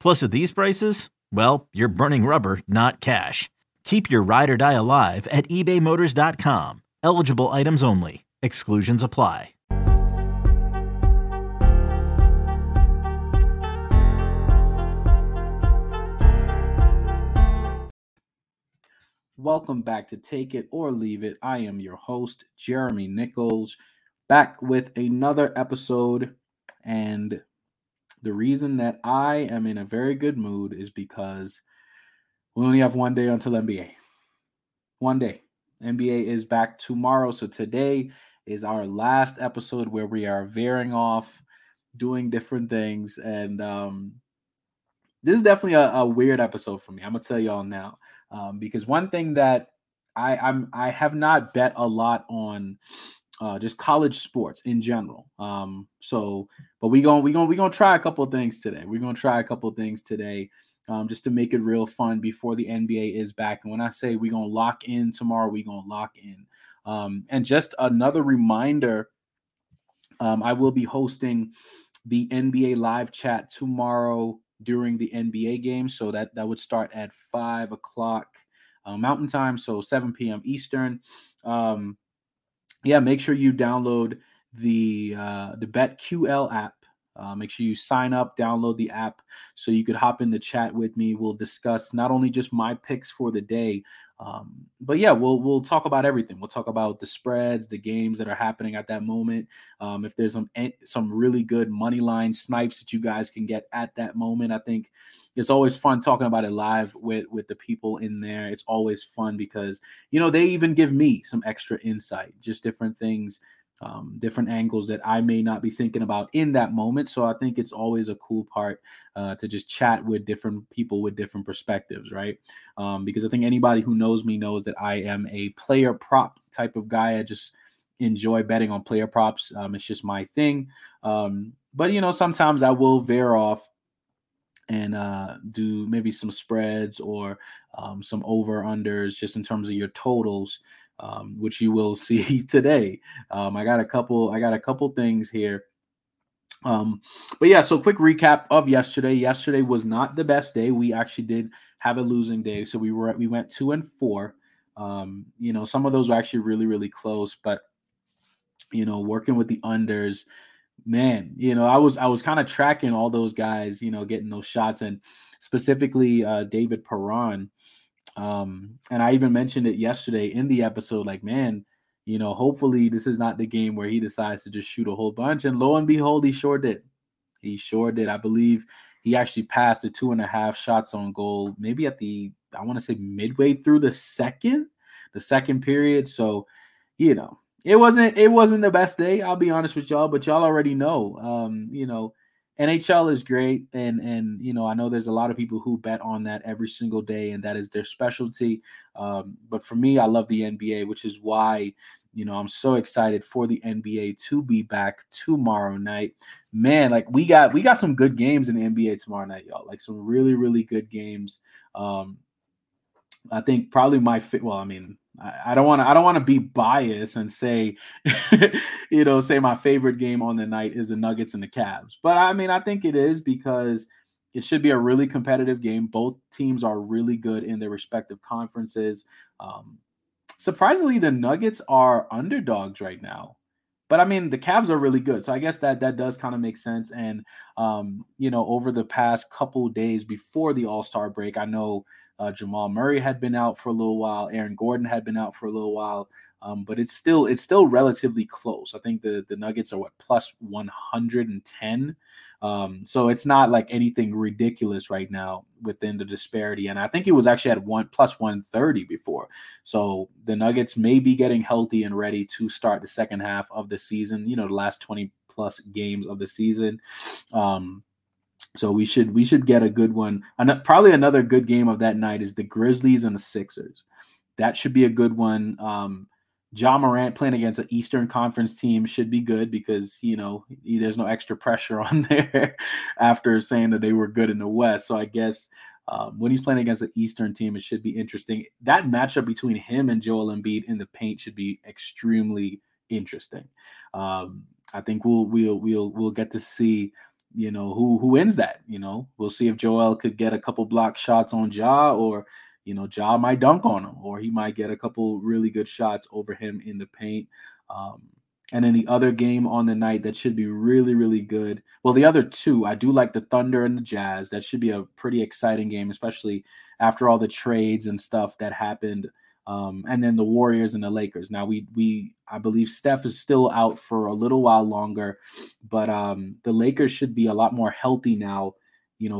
Plus, at these prices, well, you're burning rubber, not cash. Keep your ride or die alive at ebaymotors.com. Eligible items only. Exclusions apply. Welcome back to Take It or Leave It. I am your host, Jeremy Nichols, back with another episode, and the reason that I am in a very good mood is because we only have one day until NBA. One day. NBA is back tomorrow. So today is our last episode where we are veering off, doing different things. And this is definitely a weird episode for me. I'm going to tell y'all now. Because one thing that I have not bet a lot on just college sports in general. But we're gonna try a couple of things today. Just to make it real fun before the NBA is back. And when I say we're gonna lock in tomorrow, we're gonna lock in. And just another reminder, I will be hosting the NBA live chat tomorrow during the NBA game. So that would start at 5:00 Mountain Time, so 7 p.m. Eastern. Yeah, make sure you download the BetQL app. Make sure you sign up, download the app so you could hop in the chat with me. We'll discuss not only just my picks for the day, but yeah, we'll talk about everything. We'll talk about the spreads, the games that are happening at that moment. If there's some really good money line snipes that you guys can get at that moment, I think it's always fun talking about it live with the people in there. It's always fun because, you know, they even give me some extra insight, just different things, different angles that I may not be thinking about in that moment. So I think it's always a cool part to just chat with different people with different perspectives, right? Because I think anybody who knows me knows that I am a player prop type of guy. I just enjoy betting on player props. It's just my thing. But, you know, sometimes I will veer off and do maybe some spreads or some over-unders just in terms of your totals. Which you will see today. I got a couple things here. But yeah, so quick recap of yesterday. Yesterday was not the best day. We actually did have a losing day. So we went 2-4. You know, some of those were actually really, really close, but you know, working with the unders, man, you know, I was kind of tracking all those guys, you know, getting those shots, and specifically David Perron. And I even mentioned it yesterday in the episode, like, man, you know, hopefully this is not the game where he decides to just shoot a whole bunch. And lo and behold, he sure did. I believe he actually passed the 2.5 shots on goal, maybe at midway through the second period. So, you know, it wasn't the best day. I'll be honest with y'all, but y'all already know, you know, NHL is great, and you know, I know there's a lot of people who bet on that every single day, and that is their specialty. But for me, I love the NBA, which is why, you know, I'm so excited for the NBA to be back tomorrow night. Man, like we got some good games in the NBA tomorrow night, y'all. Like some really, really good games. I think probably I don't want to be biased and say, say my favorite game on the night is the Nuggets and the Cavs. But I mean, I think it is because it should be a really competitive game. Both teams are really good in their respective conferences. Surprisingly, the Nuggets are underdogs right now. But I mean, the Cavs are really good. So I guess that does kind of make sense. And, over the past couple days before the All-Star break, I know Jamal Murray had been out for a little while. Aaron Gordon had been out for a little while. But it's still relatively close. I think the Nuggets are plus 110. So it's not like anything ridiculous right now within the disparity. And I think it was actually at plus 130 before. So the Nuggets may be getting healthy and ready to start the second half of the season, the last 20 plus games of the season. So we should get a good one. Probably another good game of that night is the Grizzlies and the Sixers. That should be a good one. Ja Morant playing against an Eastern Conference team should be good because, there's no extra pressure on there after saying that they were good in the West. So I guess when he's playing against an Eastern team, it should be interesting. That matchup between him and Joel Embiid in the paint should be extremely interesting. I think we'll get to see, who wins that. We'll see if Joel could get a couple block shots on Ja, or Ja might dunk on him, or he might get a couple really good shots over him in the paint. And then the other game on the night that should be really, really good. Well, the other two, I do like the Thunder and the Jazz. That should be a pretty exciting game, especially after all the trades and stuff that happened. And then the Warriors and the Lakers. Now, I believe Steph is still out for a little while longer, but the Lakers should be a lot more healthy now,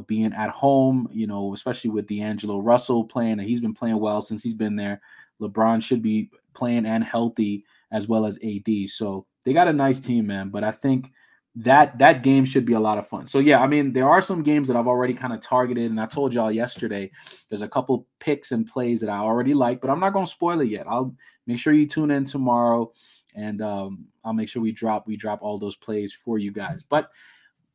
being at home, especially with D'Angelo Russell playing, and he's been playing well since he's been there. LeBron should be playing and healthy, as well as AD. So they got a nice team, man. But I think that game should be a lot of fun. So, yeah, I mean, there are some games that I've already kind of targeted. And I told y'all yesterday, there's a couple picks and plays that I already like, but I'm not going to spoil it yet. I'll make sure you tune in tomorrow, and I'll make sure we drop all those plays for you guys. But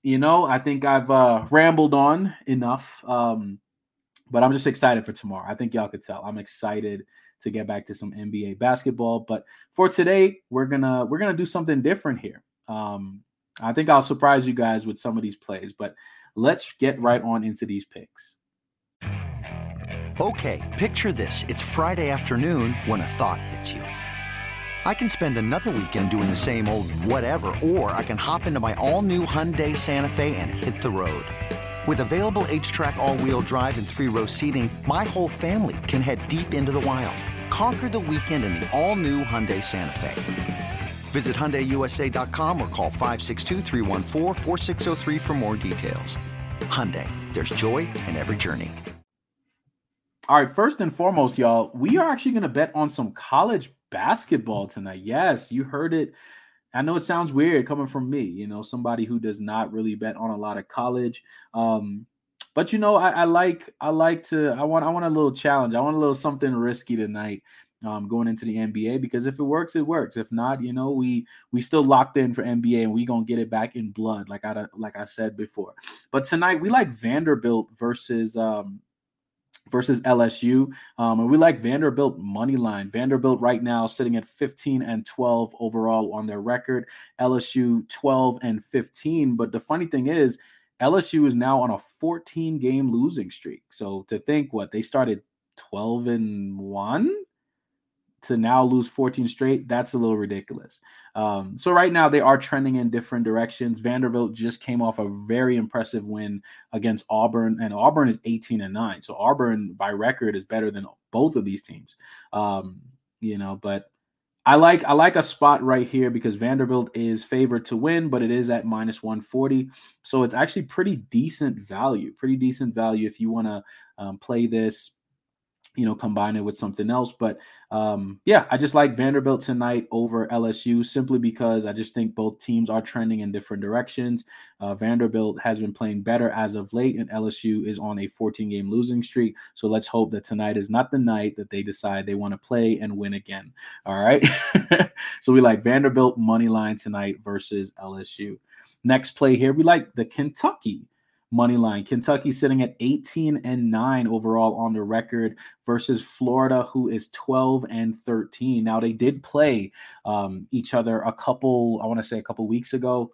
I think I've rambled on enough, but I'm just excited for tomorrow. I think y'all could tell I'm excited to get back to some NBA basketball. But for today, we're gonna do something different here. I think I'll surprise you guys with some of these plays, but let's get right on into these picks. Okay, picture this. It's Friday afternoon when a thought hits you. I can spend another weekend doing the same old whatever, or I can hop into my all-new Hyundai Santa Fe and hit the road. With available H-Track all-wheel drive and three-row seating, my whole family can head deep into the wild. Conquer the weekend in the all-new Hyundai Santa Fe. Visit HyundaiUSA.com or call 562-314-4603 for more details. Hyundai, there's joy in every journey. All right, first and foremost, y'all, we are actually going to bet on some college basketball tonight. Yes, you heard it. I know it sounds weird coming from me, somebody who does not really bet on a lot of college. But I want a little challenge. I want a little something risky tonight, going into the NBA, because if it works, it works. If not, we still locked in for NBA, and we gonna get it back in blood, like I said before. But tonight we like Vanderbilt versus LSU. And we like Vanderbilt money line. Vanderbilt right now sitting at 15-12 overall on their record. LSU 12-15. But the funny thing is, LSU is now on a 14-game losing streak. So to think, they started 12-1 to now lose 14 straight, that's a little ridiculous. So right now they are trending in different directions. Vanderbilt just came off a very impressive win against Auburn, and Auburn is 18-9. So Auburn by record is better than both of these teams. But I like a spot right here because Vanderbilt is favored to win, but it is at minus 140. So it's actually pretty decent value if you want to play this, combine it with something else. But I just like Vanderbilt tonight over LSU simply because I just think both teams are trending in different directions. Vanderbilt has been playing better as of late, and LSU is on a 14-game losing streak. So let's hope that tonight is not the night that they decide they want to play and win again. All right. So we like Vanderbilt money line tonight versus LSU. Next play here, we like the Kentucky money line. Kentucky sitting at 18-9 overall on the record versus Florida, who is 12-13. Now, they did play each other a couple weeks ago.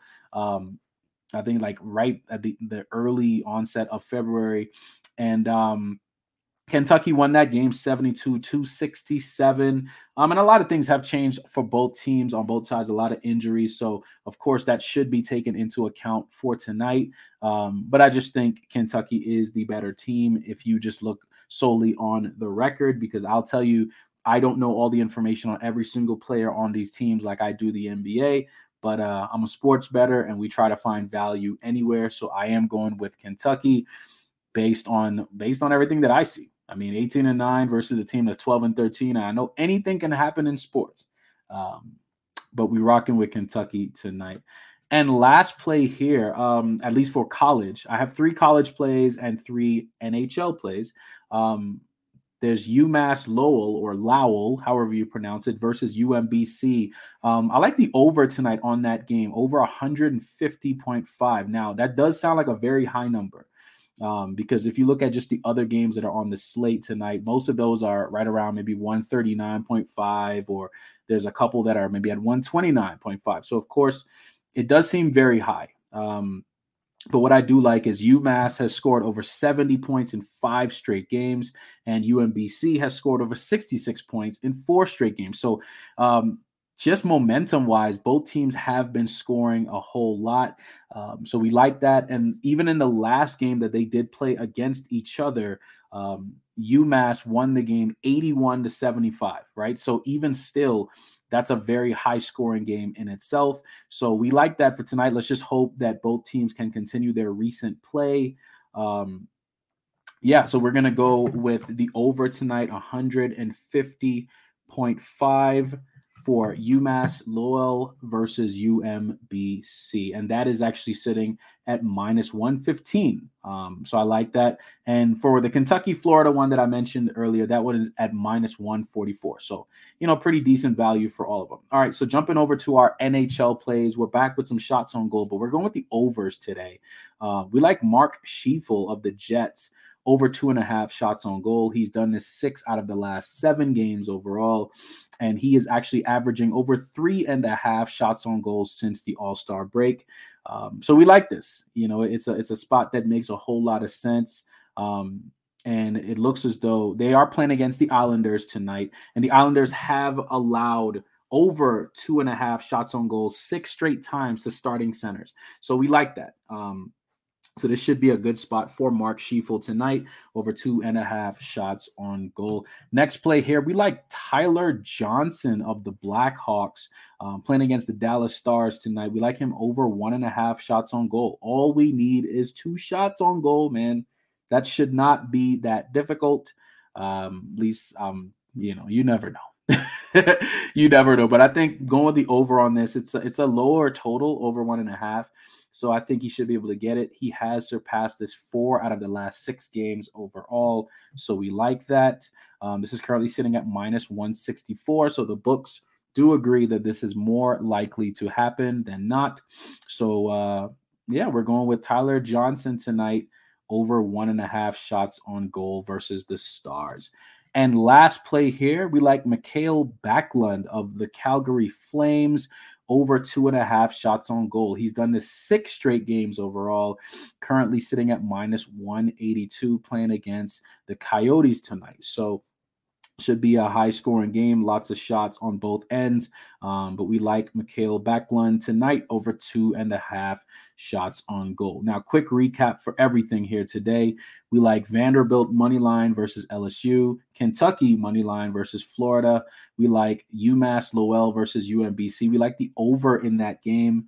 I think like right at the early onset of February. And Kentucky won that game 72-67. And a lot of things have changed for both teams on both sides, a lot of injuries. So, of course, that should be taken into account for tonight. But I just think Kentucky is the better team if you just look solely on the record, because I'll tell you, I don't know all the information on every single player on these teams like I do the NBA. But I'm a sports bettor, and we try to find value anywhere. So I am going with Kentucky based on everything that I see. I mean, 18-9 versus a team that's 12-13. And I know anything can happen in sports, but we're rocking with Kentucky tonight. And last play here, at least for college, I have 3 college plays and 3 NHL plays. There's UMass Lowell, however you pronounce it, versus UMBC. I like the over tonight on that game, over 150.5. Now, that does sound like a very high number because if you look at just the other games that are on the slate tonight, most of those are right around maybe 139.5, or there's a couple that are maybe at 129.5. So, of course, it does seem very high. But what I do like is UMass has scored over 70 points in 5 straight games, and UMBC has scored over 66 points in 4 straight games. So just momentum-wise, both teams have been scoring a whole lot. So we like that. And even in the last game that they did play against each other, UMass won the game 81-75, right? So even still, that's a very high-scoring game in itself. So we like that for tonight. Let's just hope that both teams can continue their recent play. So we're going to go with the over tonight, 150.5 for UMass Lowell versus UMBC. And that is actually sitting at -115. So I like that. And for the Kentucky-Florida one that I mentioned earlier, that one is at -144. So, pretty decent value for all of them. All right, so jumping over to our NHL plays. We're back with some shots on goal, but we're going with the overs today. We like Mark Scheifele of the Jets, over 2.5 shots on goal. He's done this 6 out of the last 7 games overall, and he is actually averaging over 3.5 shots on goal since the All-Star break. So we like this. It's a spot that makes a whole lot of sense, and it looks as though they are playing against the Islanders tonight, and the Islanders have allowed over 2.5 shots on goal 6 straight times to starting centers. So we like that. So this should be a good spot for Mark Scheifele tonight, over 2.5 shots on goal. Next play here, we like Tyler Johnson of the Blackhawks playing against the Dallas Stars tonight. We like him over 1.5 shots on goal. All we need is 2 shots on goal, man. That should not be that difficult. At least, you never know. You never know, but I think going with the over on this, it's a lower total, over 1.5. So I think he should be able to get it. He has surpassed this 4 out of the last 6 games overall. So we like that. This is currently sitting at -164. So the books do agree that this is more likely to happen than not. So, we're going with Tyler Johnson tonight, over 1.5 shots on goal versus the Stars. And last play here, we like Mikael Backlund of the Calgary Flames, over 2.5 shots on goal. He's done this 6 straight games overall, currently sitting at -182, playing against the Coyotes tonight. So should be a high-scoring game, lots of shots on both ends. But we like Mikael Backlund tonight, over 2.5 shots on goal. Now, quick recap for everything here today. We like Vanderbilt moneyline versus LSU, Kentucky moneyline versus Florida. We like UMass Lowell versus UMBC. We like the over in that game.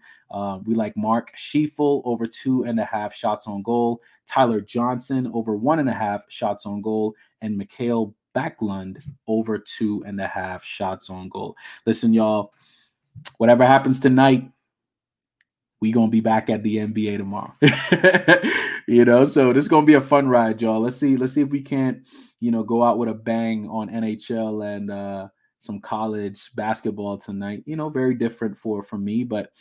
We like Mark Scheifele, over 2.5 shots on goal. Tyler Johnson, over 1.5 shots on goal. And Mikael Backlund, over 2.5 shots on goal. Listen, y'all, whatever happens tonight, we going to be back at the NBA tomorrow. So this is going to be a fun ride, y'all. Let's see if we can't, go out with a bang on NHL and some college basketball tonight. Very different for me, but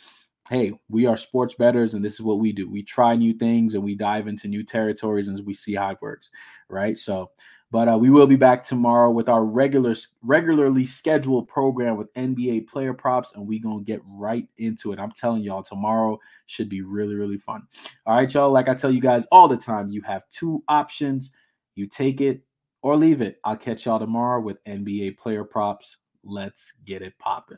hey, we are sports bettors and this is what we do. We try new things and we dive into new territories and we see how it works, right? So, but we will be back tomorrow with our regularly scheduled program with NBA player props, and we're going to get right into it. I'm telling y'all, tomorrow should be really, really fun. All right, y'all, like I tell you guys all the time, you have two options. You take it or leave it. I'll catch y'all tomorrow with NBA player props. Let's get it popping.